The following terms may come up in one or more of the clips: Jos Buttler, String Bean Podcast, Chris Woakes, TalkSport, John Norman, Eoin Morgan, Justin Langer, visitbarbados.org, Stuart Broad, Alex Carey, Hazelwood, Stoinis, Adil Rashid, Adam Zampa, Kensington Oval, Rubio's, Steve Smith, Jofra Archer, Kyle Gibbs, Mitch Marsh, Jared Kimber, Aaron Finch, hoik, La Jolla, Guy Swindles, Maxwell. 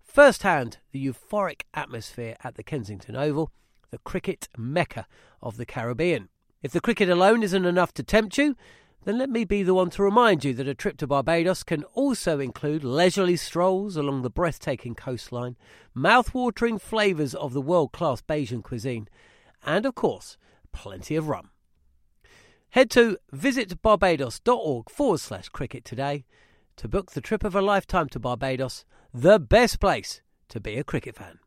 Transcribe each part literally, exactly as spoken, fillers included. first-hand the euphoric atmosphere at the Kensington Oval, the cricket mecca of the Caribbean. If the cricket alone isn't enough to tempt you, then let me be the one to remind you that a trip to Barbados can also include leisurely strolls along the breathtaking coastline, mouth-watering flavours of the world-class Bajan cuisine, and, of course, plenty of rum. Head to visitbarbados.org forward slash cricket today to book the trip of a lifetime to Barbados, the best place to be a cricket fan.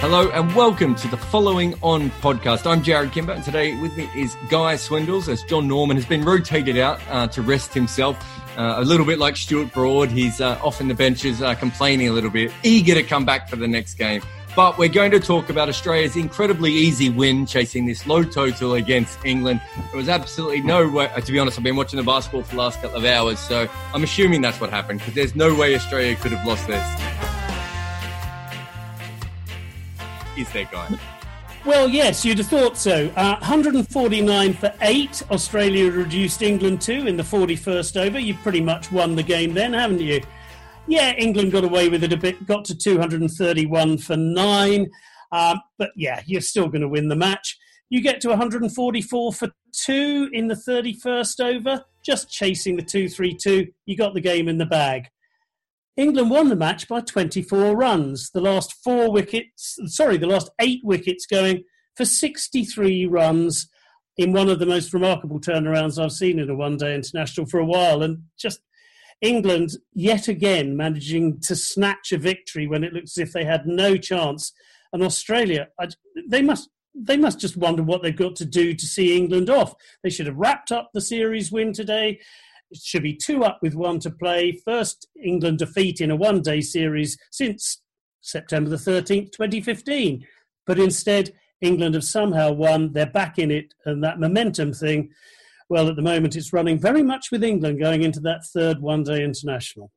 Hello and welcome to the Following On podcast. I'm Jared Kimber and today with me is Guy Swindles, as John Norman has been rotated out uh, to rest himself. Uh, a little bit like Stuart Broad, he's uh, off in the benches uh, complaining a little bit, eager to come back for the next game. But we're going to talk about Australia's incredibly easy win, chasing this low total against England. There was absolutely no way, to be honest, I've been watching the basketball for the last couple of hours, so I'm assuming that's what happened, because there's no way Australia could have lost this. Is there, Guy? Well, yes, you'd have thought so. Uh, one forty-nine for eight, Australia reduced England to in the forty-first over. You pretty much won the game then, haven't you? Yeah, England got away with it a bit, got to two thirty-one for nine. Um, but yeah, you're still going to win the match. You get to one forty-four for two in the thirty-first over, just chasing the two three two. You got the game in the bag. England won the match by twenty-four runs. The last four wickets, sorry, the last eight wickets going for sixty-three runs in one of the most remarkable turnarounds I've seen in a one-day international for a while. And just England yet again managing to snatch a victory when it looks as if they had no chance. And Australia, I, they must they must just wonder what they've got to do to see England off. They should have wrapped up the series win today. It should be two up with one to play. First England defeat in a one-day series since September the thirteenth, twenty fifteen. But instead, England have somehow won. They're back in it. And that momentum thing, well, at the moment, it's running very much with England going into that third one-day international.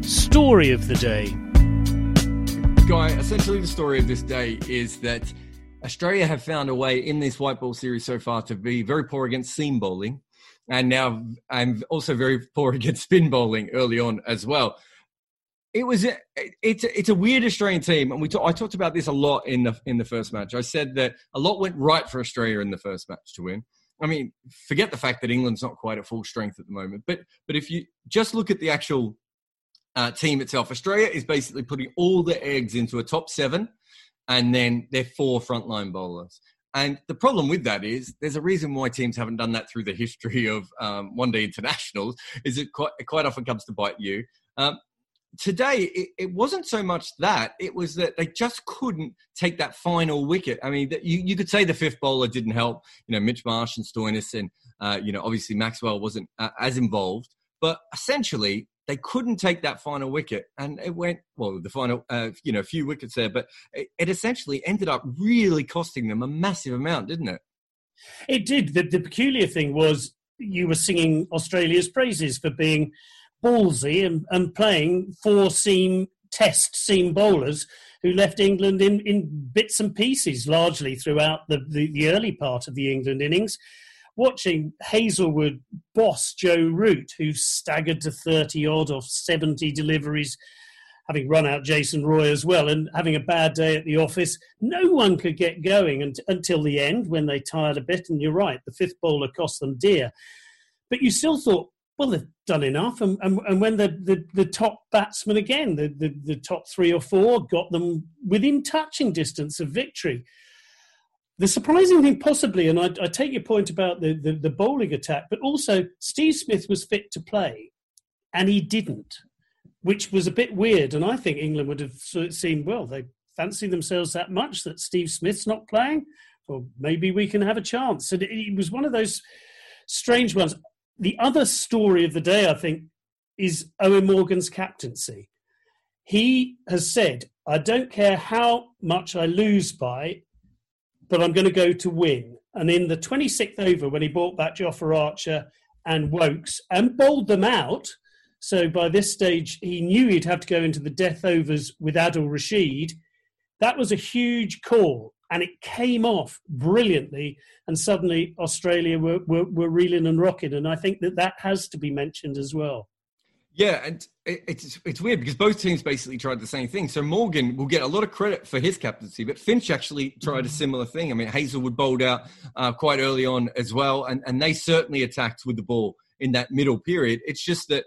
Story of the day. Guy, essentially the story of this day is that Australia have found a way in this white ball series so far to be very poor against seam bowling. And now I'm also very poor against spin bowling early on as well. It was a, it's a, it's a weird Australian team, and we talk, I talked about this a lot in the in the first match. I said that a lot went right for Australia in the first match to win. I mean, forget the fact that England's not quite at full strength at the moment, but but if you just look at the actual uh, team itself, Australia is basically putting all their eggs into a top seven, and then their four frontline bowlers. And the problem with that is there's a reason why teams haven't done that through the history of um, one-day internationals, is it quite, it quite often comes to bite you. Um, today, it, it wasn't so much that. It was that they just couldn't take that final wicket. I mean, the, you, you could say the fifth bowler didn't help. You know, Mitch Marsh and Stoinis and, uh, you know, obviously Maxwell wasn't uh, as involved. But essentially, they couldn't take that final wicket, and it went, well, the final, uh, you know, a few wickets there, but it, it essentially ended up really costing them a massive amount, didn't it? It did. The, the peculiar thing was you were singing Australia's praises for being ballsy and, and playing four seam test seam bowlers who left England in, in bits and pieces largely throughout the, the, the early part of the England innings. Watching Hazelwood boss Joe Root, who staggered to thirty-odd off seventy deliveries, having run out Jason Roy as well, and having a bad day at the office, no one could get going and, until the end when they tired a bit. And you're right, the fifth bowler cost them dear. But you still thought, well, they've done enough. And, and, and when the, the, the top batsmen again, the, the, the top three or four, got them within touching distance of victory. The surprising thing possibly, and I, I take your point about the, the, the bowling attack, but also Steve Smith was fit to play and he didn't, which was a bit weird. And I think England would have seen, well, they fancy themselves that much that Steve Smith's not playing, or maybe we can have a chance. And it was one of those strange ones. The other story of the day, I think, is Eoin Morgan's captaincy. He has said, I don't care how much I lose by, but I'm going to go to win. And in the twenty-sixth over, when he brought back Jofra Archer and Woakes and bowled them out, so by this stage he knew he'd have to go into the death overs with Adil Rashid, that was a huge call, and it came off brilliantly, and suddenly Australia were, were, were reeling and rocking, and I think that that has to be mentioned as well. Yeah, and it's it's weird because both teams basically tried the same thing. So Morgan will get a lot of credit for his captaincy, but Finch actually tried a similar thing. I mean, Hazelwood bowled out uh, quite early on as well, and, and they certainly attacked with the ball in that middle period. It's just that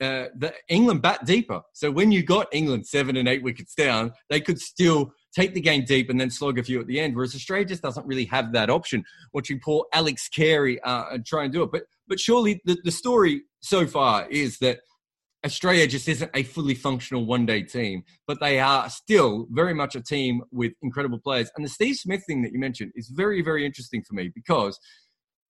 uh, the England bat deeper. So when you got England seven and eight wickets down, they could still take the game deep and then slog a few at the end, whereas Australia just doesn't really have that option, watching poor Alex Carey uh, try and do it. But, but surely the, the story so far is that Australia just isn't a fully functional one-day team, but they are still very much a team with incredible players. And the Steve Smith thing that you mentioned is very, very interesting for me, because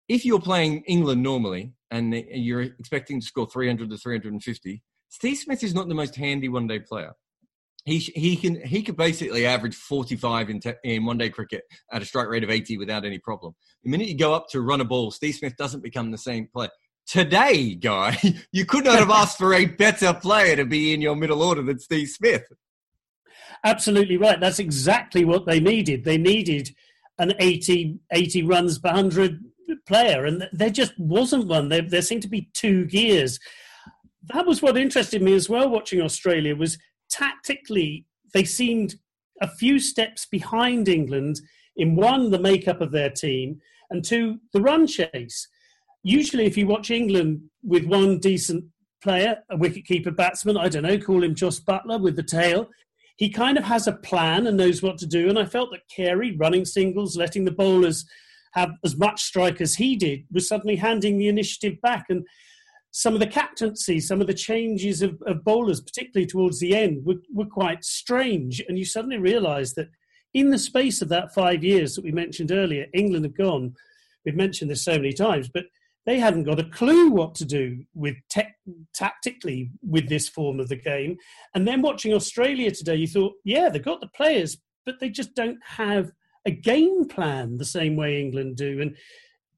if you're playing England normally and you're expecting to score three hundred to three hundred fifty, Steve Smith is not the most handy one-day player. He he can he could basically average forty-five in, te- in one-day cricket at a strike rate of eighty without any problem. The minute you go up to run a ball, Steve Smith doesn't become the same player. Today, Guy, you could not have asked for a better player to be in your middle order than Steve Smith. Absolutely right. That's exactly what they needed. They needed an eighty, eighty runs per one hundred player, and there just wasn't one. There, there seemed to be two gears. That was what interested me as well watching Australia, was tactically they seemed a few steps behind England in, one, the makeup of their team, and two, the run chase. Usually if you watch England with one decent player, a wicketkeeper batsman, I don't know, call him Jos Buttler with the tail, he kind of has a plan and knows what to do. And I felt that Carey, running singles, letting the bowlers have as much strike as he did, was suddenly handing the initiative back. And some of the captaincy, some of the changes of, of bowlers, particularly towards the end, were, were quite strange. And you suddenly realise that in the space of that five years that we mentioned earlier, England have gone, we've mentioned this so many times, but they hadn't got a clue what to do with te- tactically with this form of the game. And then watching Australia today, you thought, yeah, they've got the players, but they just don't have a game plan the same way England do. And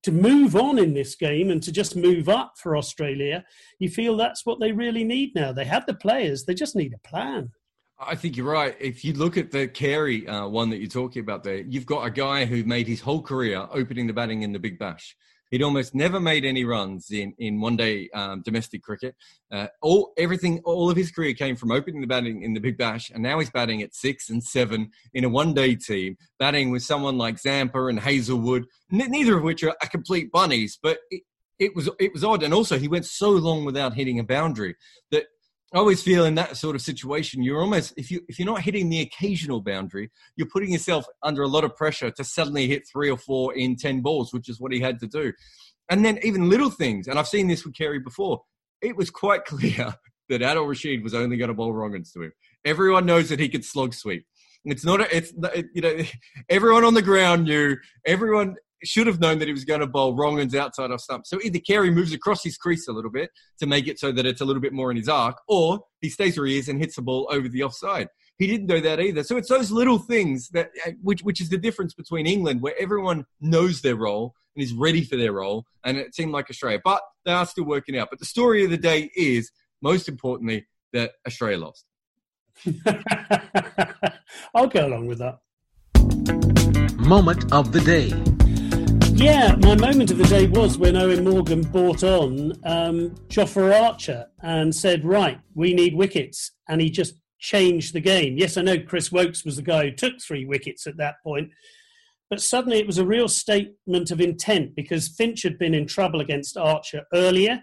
to move on in this game and to just move up for Australia, you feel that's what they really need now. They have the players, they just need a plan. I think you're right. If you look at the Carey uh, one that you're talking about there, you've got a guy who made his whole career opening the batting in the Big Bash. He'd almost never made any runs in, in one-day um, domestic cricket. Uh, all everything, all of his career came from opening the batting in the Big Bash, and now he's batting at six and seven in a one-day team, batting with someone like Zampa and Hazelwood, n- neither of which are, are complete bunnies, but it, it was it was odd. And also, he went so long without hitting a boundary that I always feel in that sort of situation, you're almost, if, you, if you're not hitting the occasional boundary, you're putting yourself under a lot of pressure to suddenly hit three or four in ten balls, which is what he had to do. And then even little things, and I've seen this with Carey before, it was quite clear that Adil Rashid was only going to bowl wrong ones to him. Everyone knows that he could slog sweep. It's not, a, it's, you know, everyone on the ground knew, everyone should have known that he was going to bowl wrong ones outside off stump. So either Carey moves across his crease a little bit to make it so that it's a little bit more in his arc, or he stays where he is and hits the ball over the offside. He didn't know that either. So it's those little things that, which which is the difference between England, where everyone knows their role and is ready for their role, and it seemed like Australia. But they are still working out. But the story of the day is most importantly, that Australia lost. I'll go along with that. Moment of the day. Yeah, my moment of the day was when Eoin Morgan brought on um, Jofra Archer and said, right, we need wickets. And he just changed the game. Yes, I know Chris Woakes was the guy who took three wickets at that point. But suddenly it was a real statement of intent because Finch had been in trouble against Archer earlier.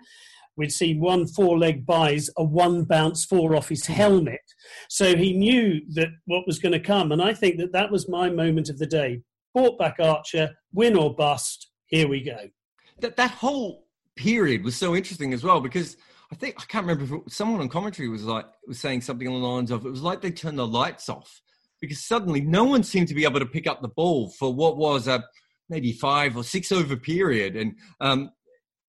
We'd seen one four-leg buys, a one-bounce four off his helmet. So he knew that what was going to come. And I think that that was my moment of the day. Brought back Archer, win or bust, here we go. That that whole period was so interesting as well because I think, I can't remember, if it, someone on commentary was like was saying something along the lines of, it was like they turned the lights off because suddenly no one seemed to be able to pick up the ball for what was a maybe five or six over period. And um,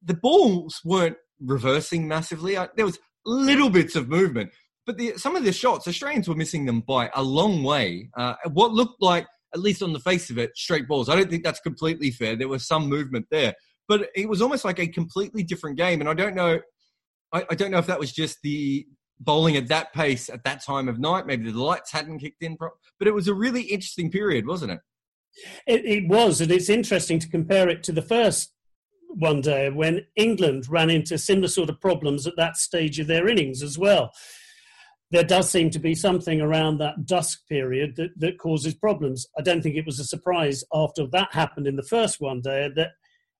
the balls weren't reversing massively. I, there was little bits of movement. But the, some of the shots, Australians were missing them by a long way. Uh, what looked like, at least on the face of it, straight balls. I don't think that's completely fair. There was some movement there. But it was almost like a completely different game. And I don't know I, I don't know if that was just the bowling at that pace at that time of night. Maybe the lights hadn't kicked in. But it was a really interesting period, wasn't it? It, it was. And it's interesting to compare it to the first one day when England ran into similar sort of problems at that stage of their innings as well. There does seem to be something around that dusk period that, that causes problems. I don't think it was a surprise after that happened in the first one day that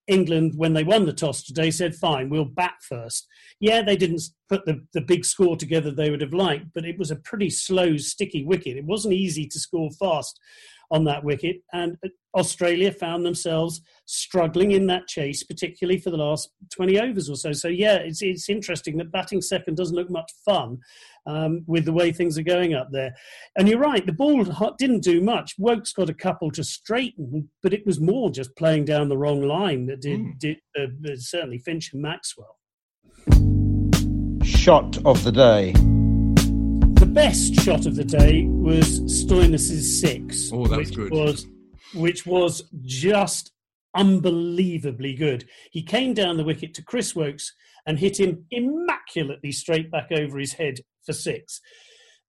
England, when they won the toss today, said, fine, we'll bat first. Yeah, they didn't put the, the big score together they would have liked, but it was a pretty slow, sticky wicket. It wasn't easy to score fast on that wicket. And Australia found themselves struggling in that chase, particularly for the last twenty overs or so. So, yeah, it's it's interesting that batting second doesn't look much fun um, with the way things are going up there. And you're right, the ball didn't do much. Woakes got a couple to straighten, but it was more just playing down the wrong line that did, mm. did uh, certainly Finch and Maxwell. Shot of the day. The best shot of the day was Stoinis's six, oh, that's which good. was which was just unbelievably good. He came down the wicket to Chris Woakes and hit him immaculately straight back over his head for six.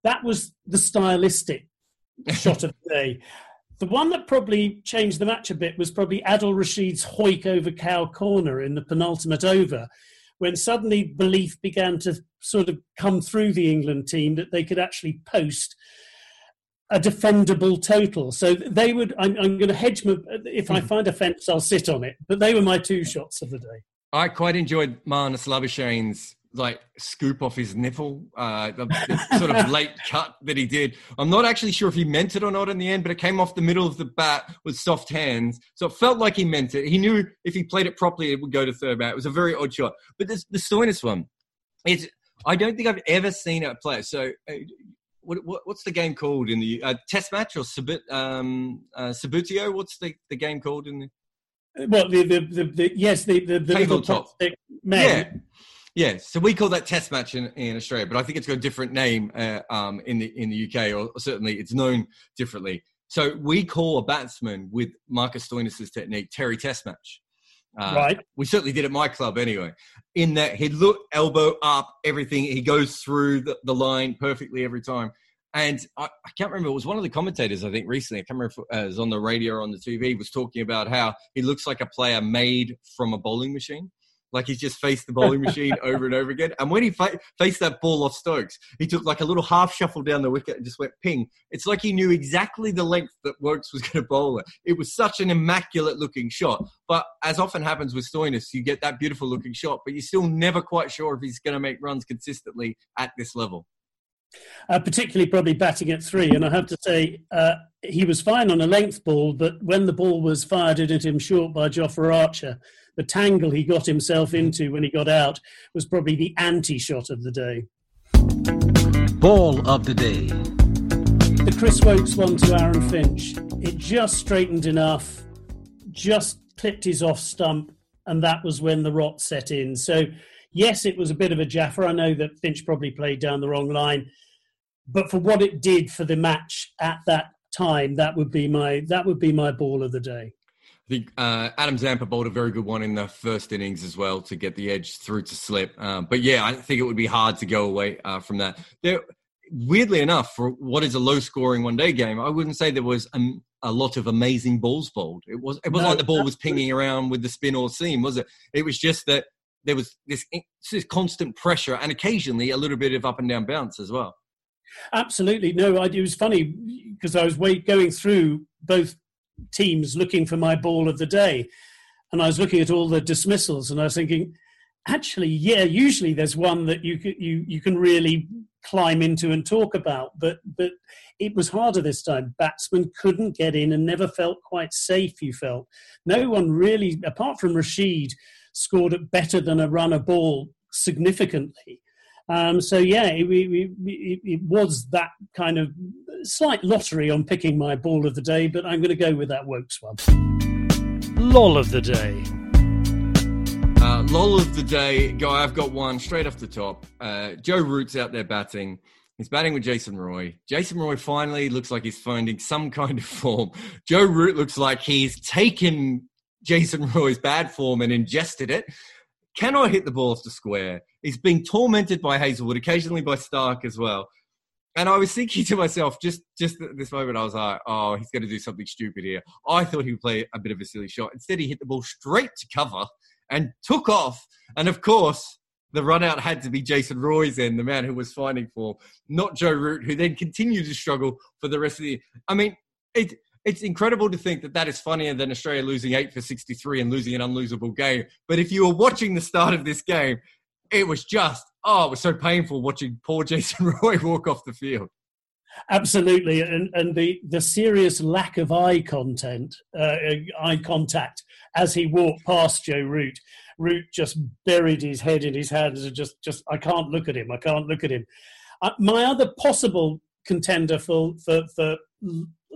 That was the stylistic shot of the day. The one that probably changed the match a bit was probably Adil Rashid's hoik over Cow Corner in the penultimate over, when suddenly belief began to sort of come through the England team that they could actually post a defendable total. So they would, I'm, I'm going to hedge my, if I find a fence, I'll sit on it. But they were my two shots of the day. I quite enjoyed Marnus Labuschagne's like scoop off his nipple, uh, the, the sort of late cut that he did. I'm not actually sure if he meant it or not in the end, but it came off the middle of the bat with soft hands. So it felt like he meant it. He knew if he played it properly, it would go to third bat. It was a very odd shot. But this, the Stoinis one, it's, I don't think I've ever seen a player. So uh, what, what, what's the game called in the uh, test match or Sabut, um, uh, Sabutio? What's the, the game called in the... Well, the, the, the, the, yes, the, the, the tabletop. Yeah. Yeah, so we call that test match in, in Australia, but I think it's got a different name uh, um, in the in the U K, or certainly it's known differently. So we call a batsman with Marcus Stoinis' technique Terry Test Match. Uh, right. We certainly did at my club anyway, in that he'd look, elbow up, everything. He goes through the, the line perfectly every time. And I, I can't remember, it was one of the commentators, I think, recently, I can't remember if it was on the radio or on the T V, was talking about how he looks like a player made from a bowling machine. Like he's just faced the bowling machine over and over again. And when he fa- faced that ball off Stokes, he took like a little half shuffle down the wicket and just went ping. It's like he knew exactly the length that Woakes was going to bowl at. It was such an immaculate looking shot. But as often happens with Stoinis, you get that beautiful looking shot, but you're still never quite sure if he's going to make runs consistently at this level. Uh, particularly probably batting at three. And I have to say, uh, he was fine on a length ball, but when the ball was fired at him short by Jofra Archer, the tangle he got himself into when he got out was probably the anti-shot of the day. Ball of the day. The Chris Woakes one to Aaron Finch. It just straightened enough, just clipped his off stump, and that was when the rot set in. So, yes, it was a bit of a Jaffer. I know that Finch probably played down the wrong line, but for what it did for the match at that time, that would be my that would be my ball of the day. I think uh, Adam Zampa bowled a very good one in the first innings as well to get the edge through to slip. Um, but yeah, I think it would be hard to go away uh, from that. There, weirdly enough, for what is a low-scoring one-day game, I wouldn't say there was um, a lot of amazing balls bowled. It, was, it wasn't no, like the ball was pinging around with the spin or seam, was it? It was just that there was this, this constant pressure and occasionally a little bit of up and down bounce as well. Absolutely. No, I, it was funny because I was way, going through both teams looking for my ball of the day, and I was looking at all the dismissals, and I was thinking, actually, yeah, usually there's one that you can, you you can really climb into and talk about, but but it was harder this time. Batsmen couldn't get in and never felt quite safe. You felt no one really, apart from Rashid, scored at better than a run a ball significantly. Um, so yeah, it, it, it, it was that kind of slight lottery on picking my ball of the day, but I'm going to go with that Woakes one. Lol of the day. Uh, lol of the day, Guy, I've got one straight off the top. Uh, Joe Root's out there batting. He's batting with Jason Roy. Jason Roy finally looks like he's finding some kind of form. Joe Root looks like he's taken Jason Roy's bad form and ingested it. Cannot hit the ball off the square. He's being tormented by Hazelwood, occasionally by Stark as well. And I was thinking to myself, just just at this moment, I was like, oh, he's going to do something stupid here. I thought he would play a bit of a silly shot. Instead, he hit the ball straight to cover and took off. And, of course, the run-out had to be Jason Roy's end, the man who was finding form, not Joe Root, who then continued to struggle for the rest of the year. I mean, it... It's incredible to think that that is funnier than Australia losing eight for sixty-three and losing an unlosable game. But if you were watching the start of this game, it was just, oh, it was so painful watching poor Jason Roy walk off the field. Absolutely. And, and the, the serious lack of eye content, uh, eye contact as he walked past Joe Root. Root just buried his head in his hands and just, just I can't look at him. I can't look at him. Uh, my other possible contender for for... for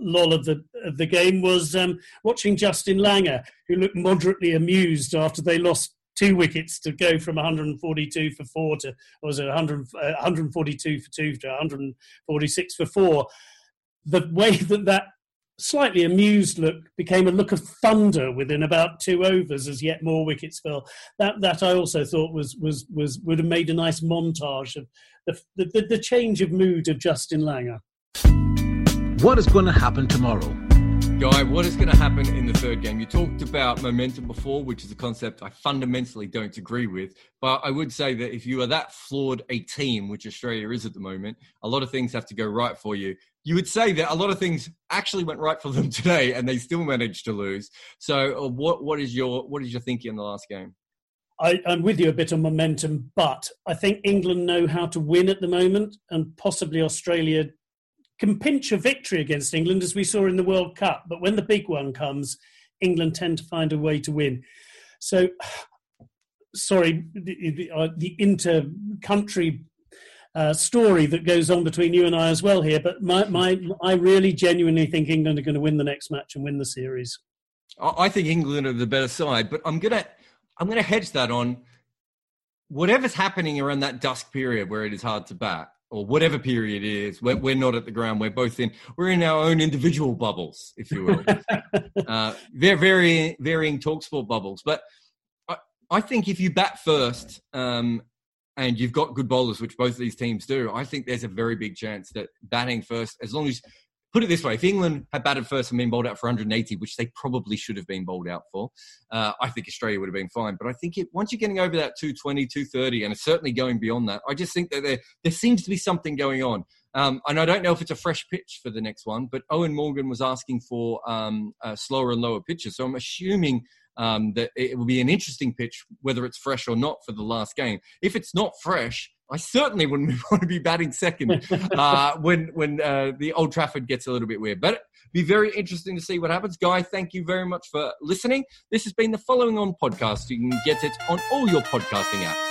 lol of the of the game was um, watching Justin Langer, who looked moderately amused after they lost two wickets to go from one forty-two for four to, or was it one hundred, uh, one forty-two for two to one forty-six for four. The way that that slightly amused look became a look of thunder within about two overs as yet more wickets fell. That that I also thought was was was would have made a nice montage of the the, the, the change of mood of Justin Langer. What is going to happen tomorrow? Guy, what is going to happen in the third game? You talked about momentum before, which is a concept I fundamentally don't agree with. But I would say that if you are that flawed a team, which Australia is at the moment, a lot of things have to go right for you. You would say that a lot of things actually went right for them today and they still managed to lose. So what, what is your what is your thinking in the last game? I, I'm with you a bit on momentum, but I think England know how to win at the moment, and possibly Australia can pinch a victory against England, as we saw in the World Cup. But when the big one comes, England tend to find a way to win. So, sorry, the, the, uh, the inter-country uh, story that goes on between you and I as well here, but my, my, I really genuinely think England are going to win the next match and win the series. I think England are the better side, but I'm going to I'm going to hedge that on whatever's happening around that dusk period where it is hard to bat, or whatever period it is, we're, we're not at the ground. We're both in, we're in our own individual bubbles, if you will. uh, they're very varying TalkSport bubbles. But I, I think if you bat first um, and you've got good bowlers, which both of these teams do, I think there's a very big chance that batting first, as long as, put it this way, if England had batted first and been bowled out for one hundred eighty, which they probably should have been bowled out for, uh, I think Australia would have been fine. But I think it, once you're getting over that two twenty, two thirty, and it's certainly going beyond that, I just think that there there seems to be something going on. Um, and I don't know if it's a fresh pitch for the next one, but Eoin Morgan was asking for um, uh, slower and lower pitches. So I'm assuming um, that it will be an interesting pitch, whether it's fresh or not, for the last game. If it's not fresh, I certainly wouldn't want to be batting second uh, when when uh, the Old Trafford gets a little bit weird. But it'd be very interesting to see what happens. Guy, thank you very much for listening. This has been the Following On podcast. You can get it on all your podcasting apps.